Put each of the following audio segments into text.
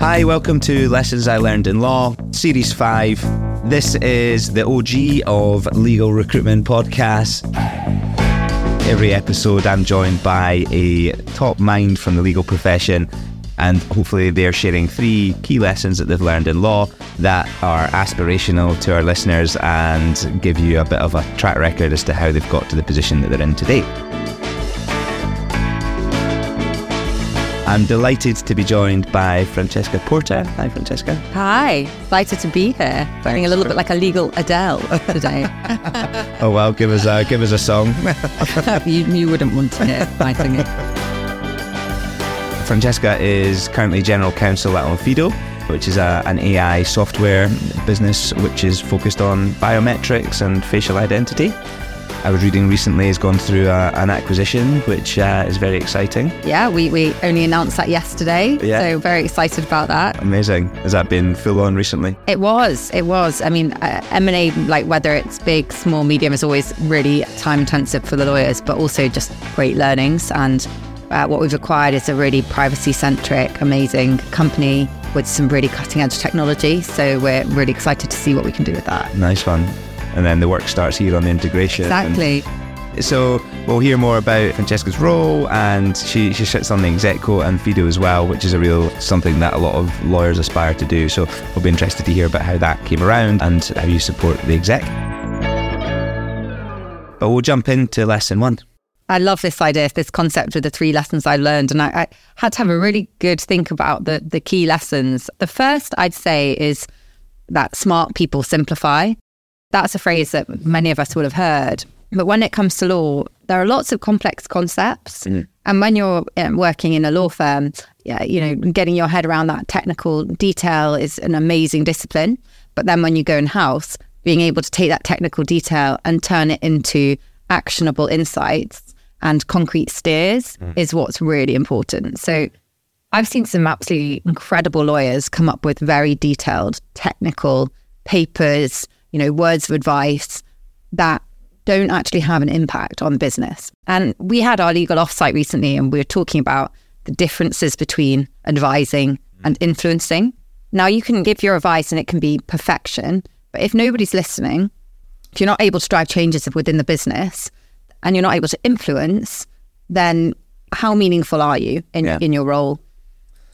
Hi, welcome to Lessons I Learned in Law, Series 5. This is the OG of Legal Recruitment Podcasts. Every episode I'm joined by a top mind from the legal profession, and hopefully they're sharing three key lessons that they've learned in law that are aspirational to our listeners and give you a bit of a track record as to how they've got to the position that they're in today. I'm delighted to be joined by Francesca Porter. Hi, Francesca. Hi. Delighted to be here. Feeling a little bit like a legal Adele today. Oh, well, give us a song. you wouldn't want to hear my singing. Francesca is currently General Counsel at Onfido, which is an AI software business which is focused on biometrics and facial identity. I was reading recently has gone through an acquisition, which is very exciting. Yeah, we only announced that yesterday, So very excited about that. Amazing. Has that been full on recently? It was. I mean, M&A, like whether it's big, small, medium, is always really time intensive for the lawyers, but also just great learnings. And what we've acquired is a really privacy-centric, amazing company with some really cutting-edge technology. So we're really excited to see what we can do with that. Nice one. And then the work starts here on the integration. Exactly. And so we'll hear more about Francesca's role, and she sits on the execo and Fido as well, which is a real something that a lot of lawyers aspire to do. So we'll be interested to hear about how that came around and how you support the exec. But we'll jump into lesson one. I love this idea, this concept of the three lessons I learned. And I had to have a really good think about the key lessons. The first I'd say is that smart people simplify. That's a phrase that many of us will have heard. But when it comes to law, there are lots of complex concepts. Mm. And when you're working in a law firm, getting your head around that technical detail is an amazing discipline. But then when you go in-house, being able to take that technical detail and turn it into actionable insights and concrete steers is what's really important. So I've seen some absolutely incredible lawyers come up with very detailed technical papers, words of advice that don't actually have an impact on the business. And we had our legal offsite recently, and we were talking about the differences between advising and influencing. Now, you can give your advice and it can be perfection, but if nobody's listening, if you're not able to drive changes within the business and you're not able to influence, then how meaningful are you in your role?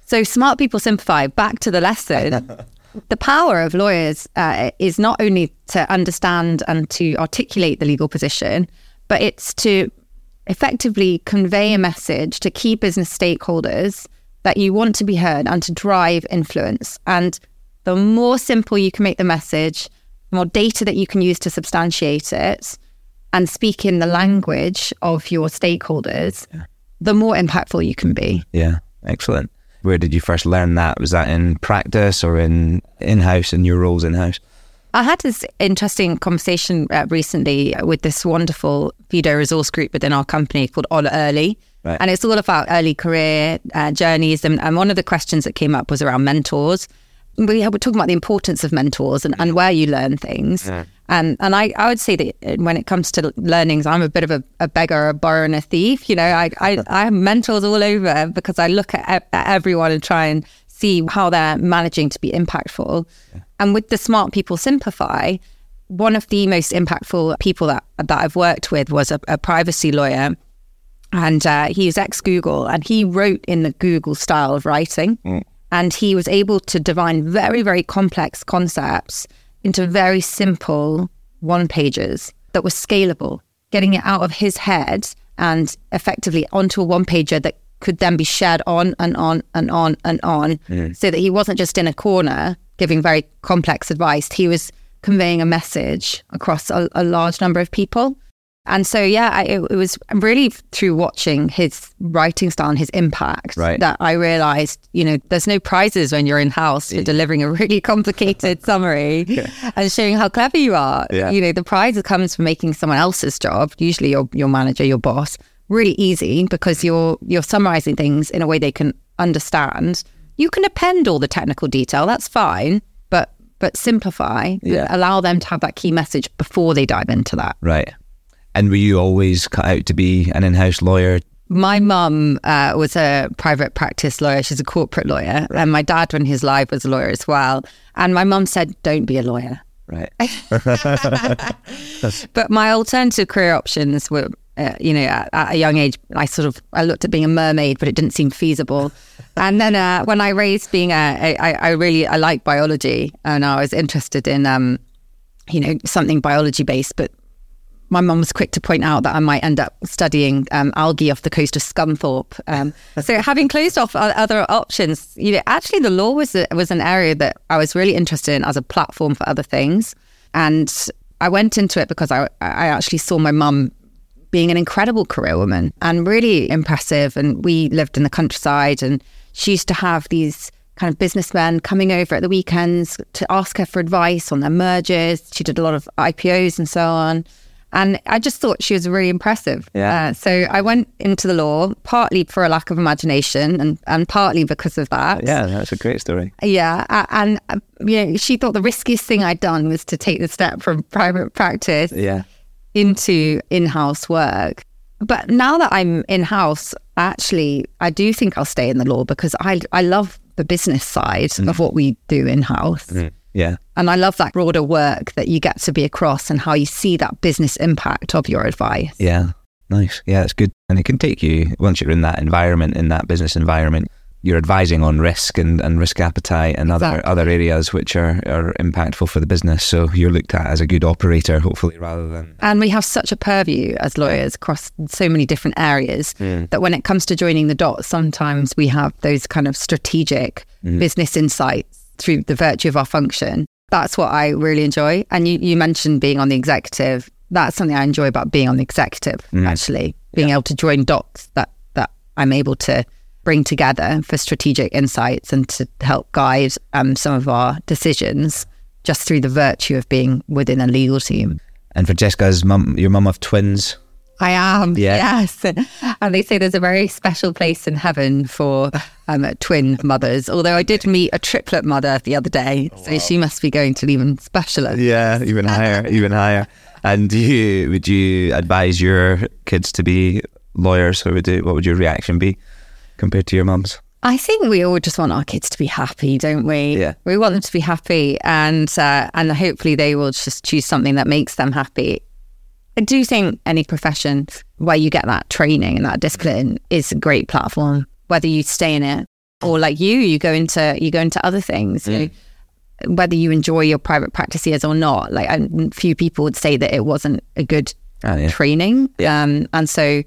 So smart people simplify. Back to the lesson. The power of lawyers is not only to understand and to articulate the legal position, but it's to effectively convey a message to key business stakeholders that you want to be heard and to drive influence. And the more simple you can make the message, the more data that you can use to substantiate it and speak in the language of your stakeholders, the more impactful you can be. Yeah, excellent. Where did you first learn that? Was that in practice or in-house, in your roles in-house? I had this interesting conversation recently with this wonderful Fido resource group within our company called On Early. Right. And it's all about early career journeys. And one of the questions that came up was around mentors. We were talking about the importance of mentors and where you learn things. Yeah. And I would say that when it comes to learnings, I'm a bit of a beggar, a borrower and a thief. I have mentors all over because I look at everyone and try and see how they're managing to be impactful. Yeah. And with the smart people simplify, one of the most impactful people that I've worked with was a privacy lawyer. And he was ex-Google, and he wrote in the Google style of writing. Mm. And he was able to divine very, very complex concepts into very simple one-pagers that were scalable, getting it out of his head and effectively onto a one-pager that could then be shared on and on and on and on, so that he wasn't just in a corner giving very complex advice. He was conveying a message across a large number of people. And so, it was really through watching his writing style and his impact that I realised, there's no prizes when you're in-house for delivering a really complicated summary and showing how clever you are. Yeah. The prize comes from making someone else's job, usually your manager, your boss, really easy because you're summarising things in a way they can understand. You can append all the technical detail, that's fine, but simplify, allow them to have that key message before they dive into that. Right. And were you always cut out to be an in-house lawyer? My mum was a private practice lawyer. She's a corporate lawyer. Right. And my dad, when he was alive, was a lawyer as well. And my mum said, don't be a lawyer. Right. But my alternative career options were, at a young age, I looked at being a mermaid, but it didn't seem feasible. And then when I raised being I liked biology, and I was interested in, something biology based, but my mum was quick to point out that I might end up studying algae off the coast of Scunthorpe. So having closed off other options, actually the law was an area that I was really interested in as a platform for other things. And I went into it because I actually saw my mum being an incredible career woman and really impressive. And we lived in the countryside, and she used to have these kind of businessmen coming over at the weekends to ask her for advice on their mergers. She did a lot of IPOs and so on. And I just thought she was really impressive. Yeah. So I went into the law, partly for a lack of imagination and partly because of that. Yeah, that's a great story. Yeah. And she thought the riskiest thing I'd done was to take the step from private practice into in-house work. But now that I'm in-house, actually, I do think I'll stay in the law because I love the business side of what we do in-house. Mm. Yeah. And I love that broader work that you get to be across and how you see that business impact of your advice. Yeah. Nice. Yeah, it's good. And it can take you, once you're in that environment, in that business environment, you're advising on risk and risk appetite and other areas which are impactful for the business. So you're looked at as a good operator, hopefully, rather than... And we have such a purview as lawyers across so many different areas that when it comes to joining the dots, sometimes we have those kind of strategic business insights through the virtue of our function. That's what I really enjoy. And you mentioned being on the executive. That's something I enjoy about being on the executive, actually. Being able to join dots that I'm able to bring together for strategic insights and to help guide some of our decisions just through the virtue of being within a legal team. And Francesca's mum, your mum of twins? I am, yes. And they say there's a very special place in heaven for twin mothers, although I did meet a triplet mother the other day, so she must be going to an even specialer. Yeah, even higher, even higher. And would you advise your kids to be lawyers? What would your reaction be compared to your mum's? I think we all just want our kids to be happy, don't we? Yeah. We want them to be happy, and hopefully they will just choose something that makes them happy. I do think any profession where you get that training and that discipline is a great platform, whether you stay in it or like you go into other things, whether you enjoy your private practice years or not. Like few people would say that it wasn't a good training. Yeah. And so,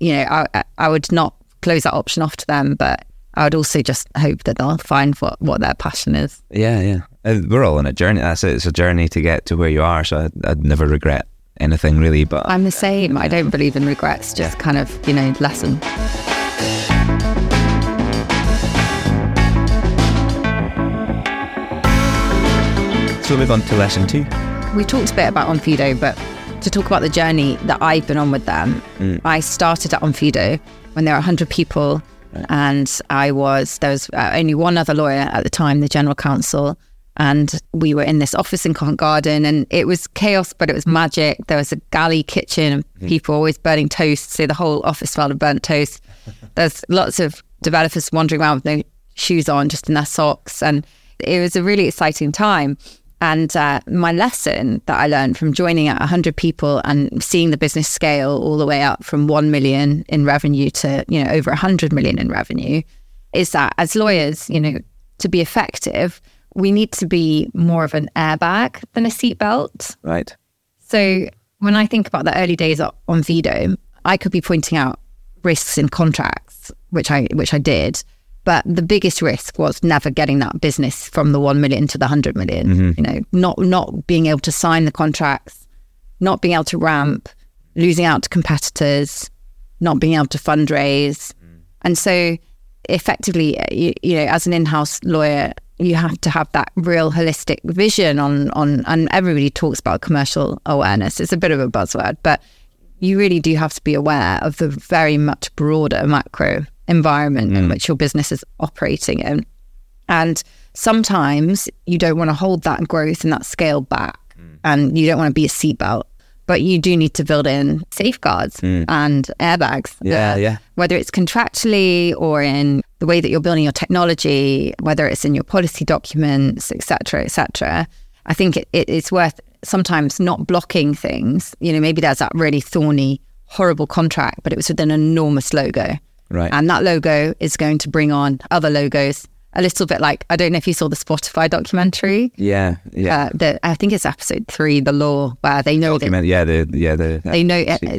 I would not close that option off to them, but I would also just hope that they'll find what their passion is. Yeah, yeah. We're all on a journey. That's it. It's a journey to get to where you are. So I'd never regret anything really, but I'm the same. I don't believe in regrets, just kind of lesson. So move on to lesson 2. We talked a bit about Onfido, but to talk about the journey that I've been on with them. I started at Onfido when there were 100 people, and there was only one other lawyer at the time, the general counsel. And we were in this office in Covent Garden, and it was chaos, but it was magic. There was a galley kitchen and people always burning toast. So the whole office smelled of burnt toast. There's lots of developers wandering around with no shoes on, just in their socks. And it was a really exciting time. And my lesson that I learned from joining at 100 people and seeing the business scale all the way up from 1 million in revenue to, over 100 million in revenue is that as lawyers, to be effective, we need to be more of an airbag than a seatbelt. Right. So when I think about the early days on Onfido, I could be pointing out risks in contracts, which I did. But the biggest risk was never getting that business from the 1 million to the 100 million. Not being able to sign the contracts, not being able to ramp, losing out to competitors, not being able to fundraise. And so effectively, as an in-house lawyer, you have to have that real holistic vision on, and everybody talks about commercial awareness. It's a bit of a buzzword, but you really do have to be aware of the very much broader macro environment in which your business is operating in. And sometimes you don't want to hold that growth and that scale back, and you don't want to be a seatbelt. but you do need to build in safeguards and airbags. Yeah. Whether it's contractually or in the way that you're building your technology, whether it's in your policy documents, et cetera. I think it's worth sometimes not blocking things. You know, maybe there's that really thorny, horrible contract, but it was with an enormous logo. Right. And that logo is going to bring on other logos. A little bit like, I don't know if you saw the Spotify documentary. Yeah. I think it's episode 3, The Law, where they know that. They know it,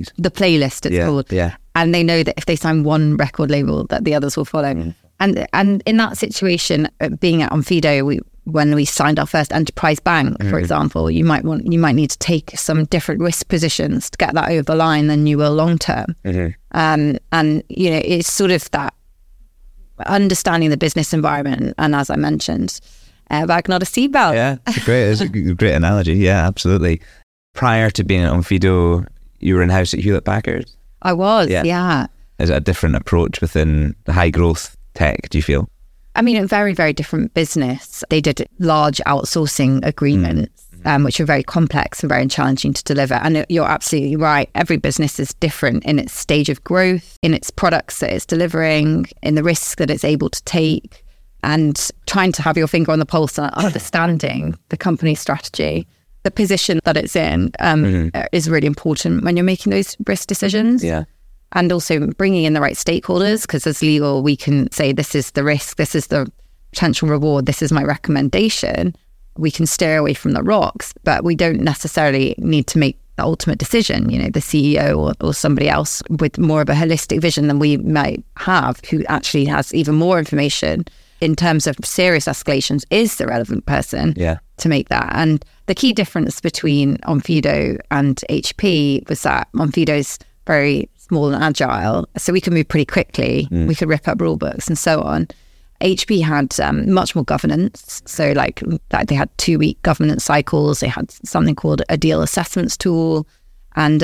the playlist. It's called. Yeah. And they know that if they sign one record label, that the others will follow. Mm. And in that situation, being at Onfido, when we signed our first enterprise bank, for example, you might need to take some different risk positions to get that over the line than you will long term. And you know, it's sort of that. Understanding the business environment, and as I mentioned, airbag, not a seatbelt. Yeah, it's a great analogy. Yeah, absolutely. Prior to being at Onfido, you were in house at Hewlett Packard. I was. Yeah. Is it a different approach within the high growth tech? Do you feel? I mean, a very, very different business. They did large outsourcing agreements, which are very complex and very challenging to deliver. And you're absolutely right. Every business is different in its stage of growth, in its products that it's delivering, in the risks that it's able to take, and trying to have your finger on the pulse and understanding the company strategy. The position that it's in is really important when you're making those risk decisions. Yeah. And also bringing in the right stakeholders, because as legal, we can say, this is the risk, this is the potential reward, this is my recommendation. We can steer away from the rocks, but we don't necessarily need to make the ultimate decision. You know, the CEO or somebody else with more of a holistic vision than we might have, who actually has even more information in terms of serious escalations, is the relevant person to make that. And the key difference between Onfido and HP was that Onfido's very small and agile, so we can move pretty quickly. We could rip up rule books and so on. HP had much more governance, so like they had 2-week governance cycles. They had something called a deal assessments tool, and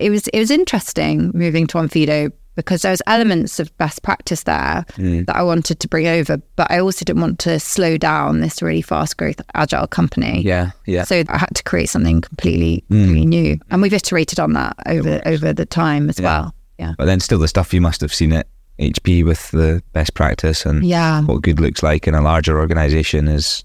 it was interesting moving to Onfido because there was elements of best practice there that I wanted to bring over, but I also didn't want to slow down this really fast growth agile company. Yeah. So I had to create something completely new, and we've iterated on that over the time as well. Yeah. But then still the stuff you must have seen at HP with the best practice and what good looks like in a larger organisation is,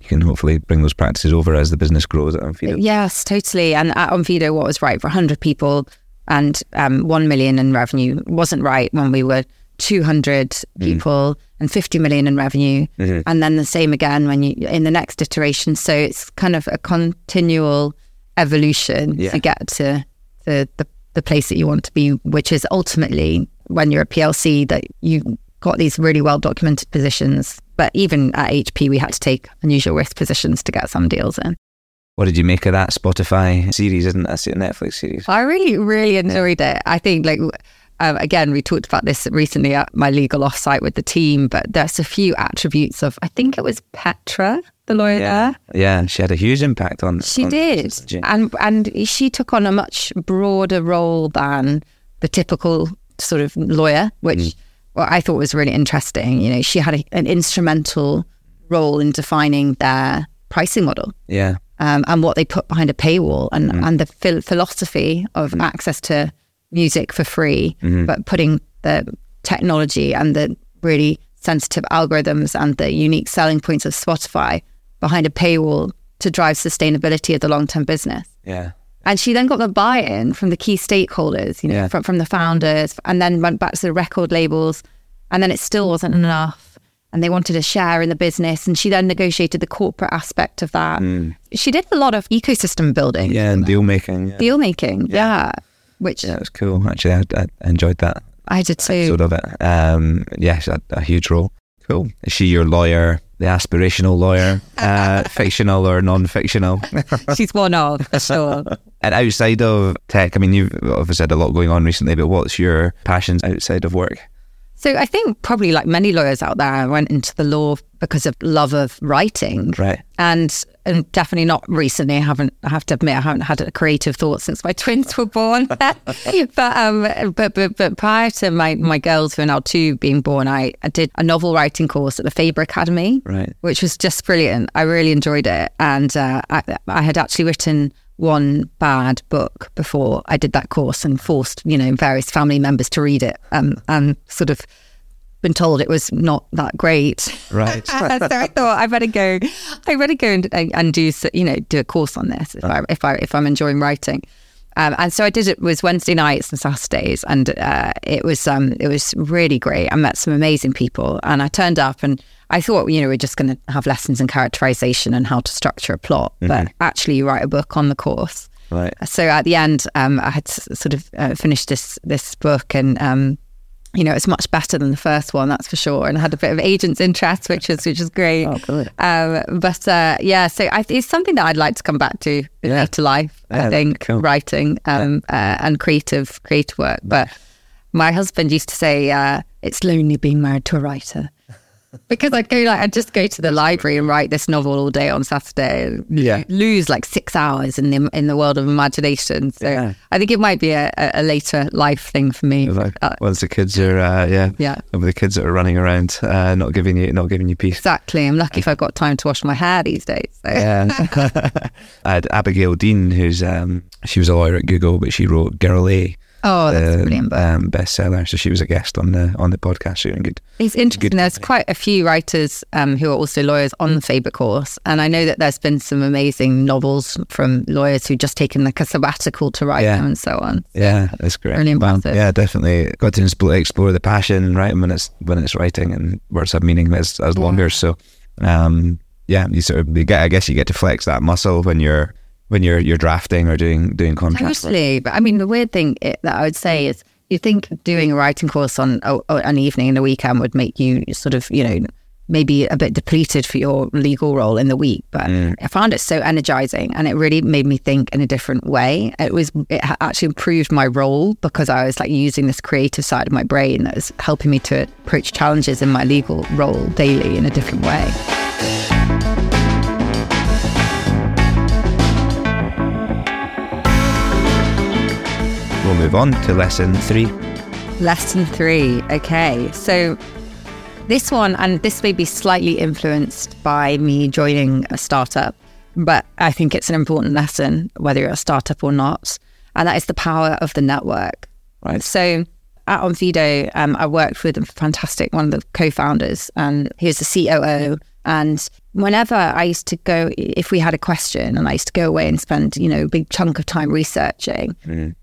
you can hopefully bring those practices over as the business grows at Onfido. Yes, totally. And at Onfido, what was right for 100 people and 1 million in revenue wasn't right when we were 200 people and 50 million in revenue, and then the same again when you in the next iteration. So it's kind of a continual evolution to get to the place that you want to be, which is ultimately, when you're a PLC, that you got these really well documented positions. But even at HP, we had to take unusual risk positions to get some deals in. What did you make of that Spotify series? Isn't that a Netflix series? I really, really enjoyed it. I think, like, again, we talked about this recently at my legal offsite with the team, but there's a few attributes of, I think it was Petra, the lawyer there. Yeah, she had a huge impact on... She did. And she took on a much broader role than the typical sort of lawyer, which I thought was really interesting. You know, she had an instrumental role in defining their pricing model and what they put behind a paywall and the philosophy of access to music for free, but putting the technology and the really sensitive algorithms and the unique selling points of Spotify behind a paywall to drive sustainability of the long-term business. Yeah. And she then got the buy-in from the key stakeholders, you know, from the founders, and then went back to the record labels, and then it still wasn't enough, and they wanted a share in the business, and she then negotiated the corporate aspect of that. She did a lot of ecosystem building. Yeah, and deal-making. Yeah. Deal-making, yeah. Which... Yeah, it was cool, actually. I enjoyed that. I did too. Sort of it. Yeah, she had a huge role. Cool. Is she your lawyer? The aspirational lawyer, fictional or non-fictional? She's one of, for sure. And outside of tech, I mean, you've obviously had a lot going on recently, but what's your passions outside of work? So I think probably like many lawyers out there, I went into the law because of love of writing. Right. And definitely not recently. I have to admit, I haven't had a creative thought since my twins were born. But prior to my girls, who are now 2, being born, I did a novel writing course at the Faber Academy, right, which was just brilliant. I really enjoyed it. And I had actually written one bad book before I did that course and forced, you know, various family members to read it, and sort of been told it was not that great. Right. So I thought I better go and do, you know, do a course on this if I'm enjoying writing. And so I did it. Was Wednesday nights and Saturdays, and it was really great. I met some amazing people, and I turned up, and I thought, you know, we're just going to have lessons in characterization and how to structure a plot, mm-hmm. but actually, you write a book on the course. Right. So at the end, I had sort of finished this book, and you know, it's much better than the first one, that's for sure. And I had a bit of agent's interest, which is great. Oh, good. So it's something that I'd like to come back to later life. Yeah, I think cool. Writing and creative work. But my husband used to say it's lonely being married to a writer, because I'd just go to the library and write this novel all day on Saturday. And lose like 6 hours in the world of imagination. So I think it might be a later life thing for me. Like, once the kids are the kids that are running around, not giving you peace. Exactly. I'm lucky if I've got time to wash my hair these days. So. Yeah. I had Abigail Dean, who's she was a lawyer at Google, but she wrote Girl A. Oh, that's a brilliant book. Bestseller. So she was a guest on the podcast. She was good. It's interesting. There's quite a few writers who are also lawyers on the Faber course, and I know that there's been some amazing novels from lawyers who just taken like a sabbatical to write them and so on. So yeah, that's great. Really impressive. Well, yeah, definitely got to explore the passion and writing when it's writing, and words have meaning as longer. So you get to flex that muscle when you're drafting or doing contracts. Totally. But I mean, the weird thing that I would say is, you think doing a writing course on an evening and a weekend would make you sort of, you know, maybe a bit depleted for your legal role in the week. But I found it so energizing, and it really made me think in a different way. It actually improved my role, because I was like using this creative side of my brain that was helping me to approach challenges in my legal role daily in a different way. We'll move on to lesson three. Lesson three. Okay. So this one, and this may be slightly influenced by me joining a startup, but I think it's an important lesson, whether you're a startup or not. And that is the power of the network. Right. So at Onfido, I worked with a fantastic, one of the co-founders, and he was the COO. And whenever I used to go, if we had a question and I used to go away and spend, you know, a big chunk of time researching,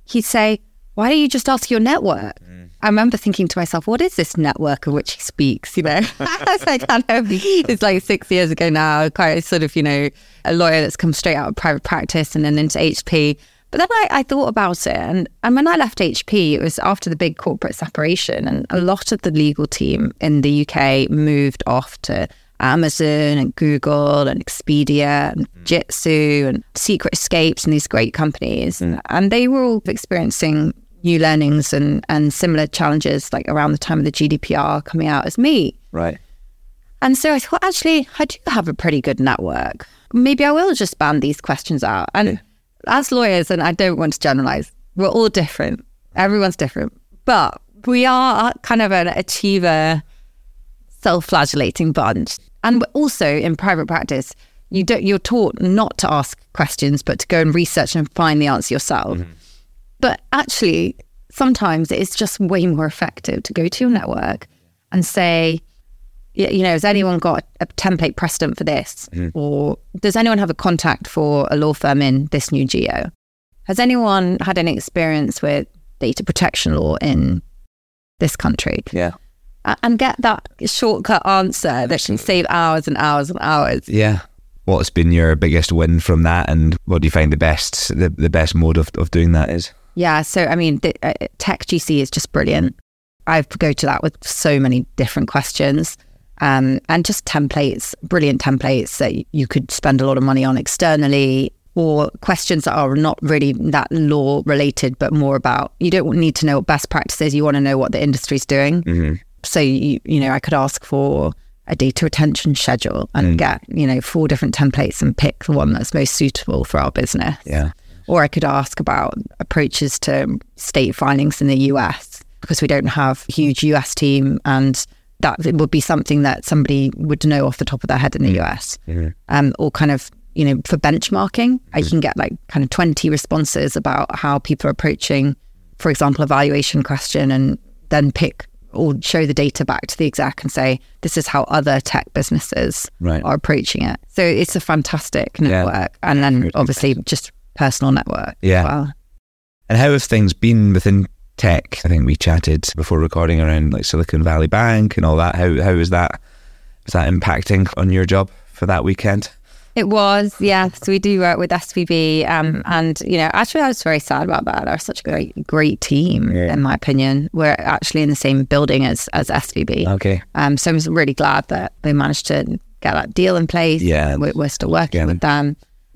he'd say, why don't you just ask your network? I remember thinking to myself, what is this network of which he speaks, you know? It's like 6 years ago now, quite sort of, you know, a lawyer that's come straight out of private practice and then into HP. But then I thought about it, and when I left HP, it was after the big corporate separation, and a lot of the legal team in the UK moved off to Amazon and Google and Expedia and Jitsu and Secret Escapes and these great companies. And they were all experiencing new learnings and similar challenges, like around the time of the GDPR coming out as me. Right. And so I thought, actually, I do have a pretty good network. Maybe I will just band these questions out. And as lawyers, and I don't want to generalize, we're all different. Everyone's different. But we are kind of an achiever, self-flagellating bunch. And also in private practice, you're taught not to ask questions, but to go and research and find the answer yourself. But actually, sometimes it's just way more effective to go to your network and say, you know, has anyone got a template precedent for this? Or does anyone have a contact for a law firm in this new geo? Has anyone had any experience with data protection law in this country? Yeah. And get that shortcut answer that can save hours and hours and hours. Yeah. What's been your biggest win from that, and what do you find the best mode of doing that is? Yeah. So, I mean, TechGC is just brilliant. I go to that with so many different questions and just templates, brilliant templates that you could spend a lot of money on externally, or questions that are not really that law related, but more about, you don't need to know what best practice is. You want to know what the industry's doing. Mm-hmm. So, you know, I could ask for a data retention schedule and get, you know, 4 different templates and pick the one that's most suitable for our business. Yeah. Or I could ask about approaches to state filings in the US, because we don't have a huge US team, and that would be something that somebody would know off the top of their head in the US. Or kind of you know, for benchmarking, I can get like kind of 20 responses about how people are approaching, for example, a valuation question, and then pick or show the data back to the exec and say, this is how other tech businesses are approaching it. So it's a fantastic network. And then obviously just personal network as well. And how have things been within tech? I think we chatted before recording around like Silicon Valley Bank and all that. How is that impacting on your job for that weekend? It was, yes. We do work with SVB, and you know, actually, I was very sad about that. They're such a great team, in my opinion. We're actually in the same building as SVB. Okay. So I'm really glad that they managed to get that deal in place. Yeah, we're still working with them.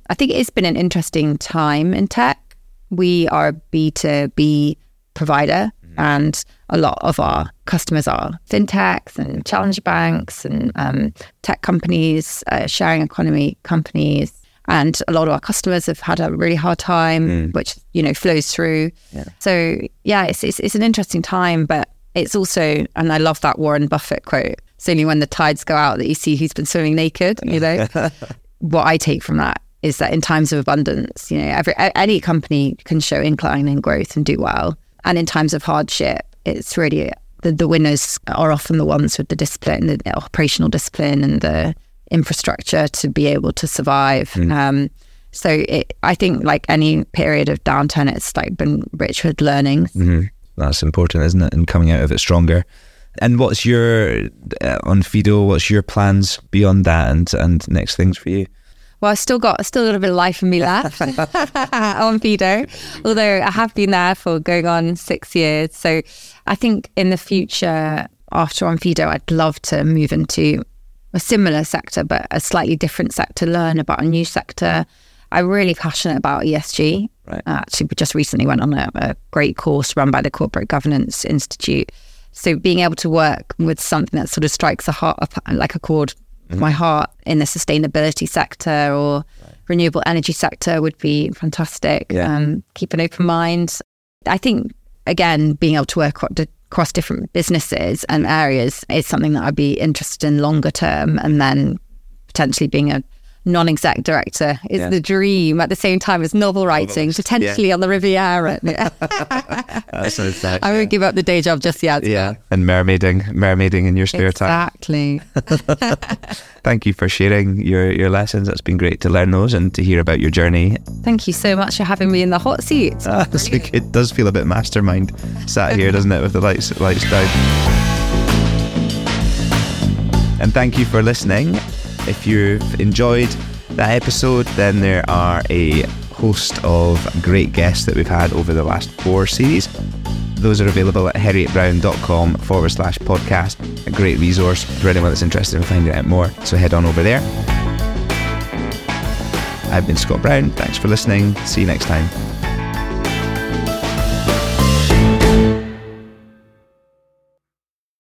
I think it's been an interesting time in tech. We are a B2B provider, and a lot of our customers are fintechs and challenger banks and tech companies, sharing economy companies. And a lot of our customers have had a really hard time, which, you know, flows through. Yeah. So, yeah, it's an interesting time, but it's also, and I love that Warren Buffett quote, it's only when the tides go out that you see who's been swimming naked, you know. What I take from that is that in times of abundance, you know, any company can show incline and growth and do well. And in times of hardship, it's really the winners are often the ones with the discipline, the operational discipline and the infrastructure to be able to survive. I think like any period of downturn, it's like been rich with learnings. That's important, isn't it? And coming out of it stronger. And what's your, on Fido, what's your plans beyond that and next things for you? Well, I've still got a little bit of life in me left on Onfido, although I have been there for going on 6 years. So I think in the future, after Onfido, I'd love to move into a similar sector, but a slightly different sector, learn about a new sector. I'm really passionate about ESG. Right. Actually, we just recently went on a great course run by the Corporate Governance Institute. So being able to work with something that sort of strikes a heart, like a chord, my heart in the sustainability sector or renewable energy sector would be fantastic. Keep an open mind. I think, again, being able to work across different businesses and areas is something that I'd be interested in longer term, and then potentially being a non-exec director is the dream at the same time as novel writing, potentially on the Riviera. That's exact, I won't give up the day job just yet. And mermaiding in your spare time. Thank you for sharing your lessons. It's been great to learn those and to hear about your journey. Thank you so much for having me in the hot seat. It does feel a bit mastermind sat here, doesn't it, with the lights down. And thank you for listening. If you've enjoyed that episode, then there are a host of great guests that we've had over the last 4 series. Those are available at harrietbrown.com/podcast. A great resource for anyone that's interested in finding out more. So head on over there. I've been Scott Brown. Thanks for listening. See you next time.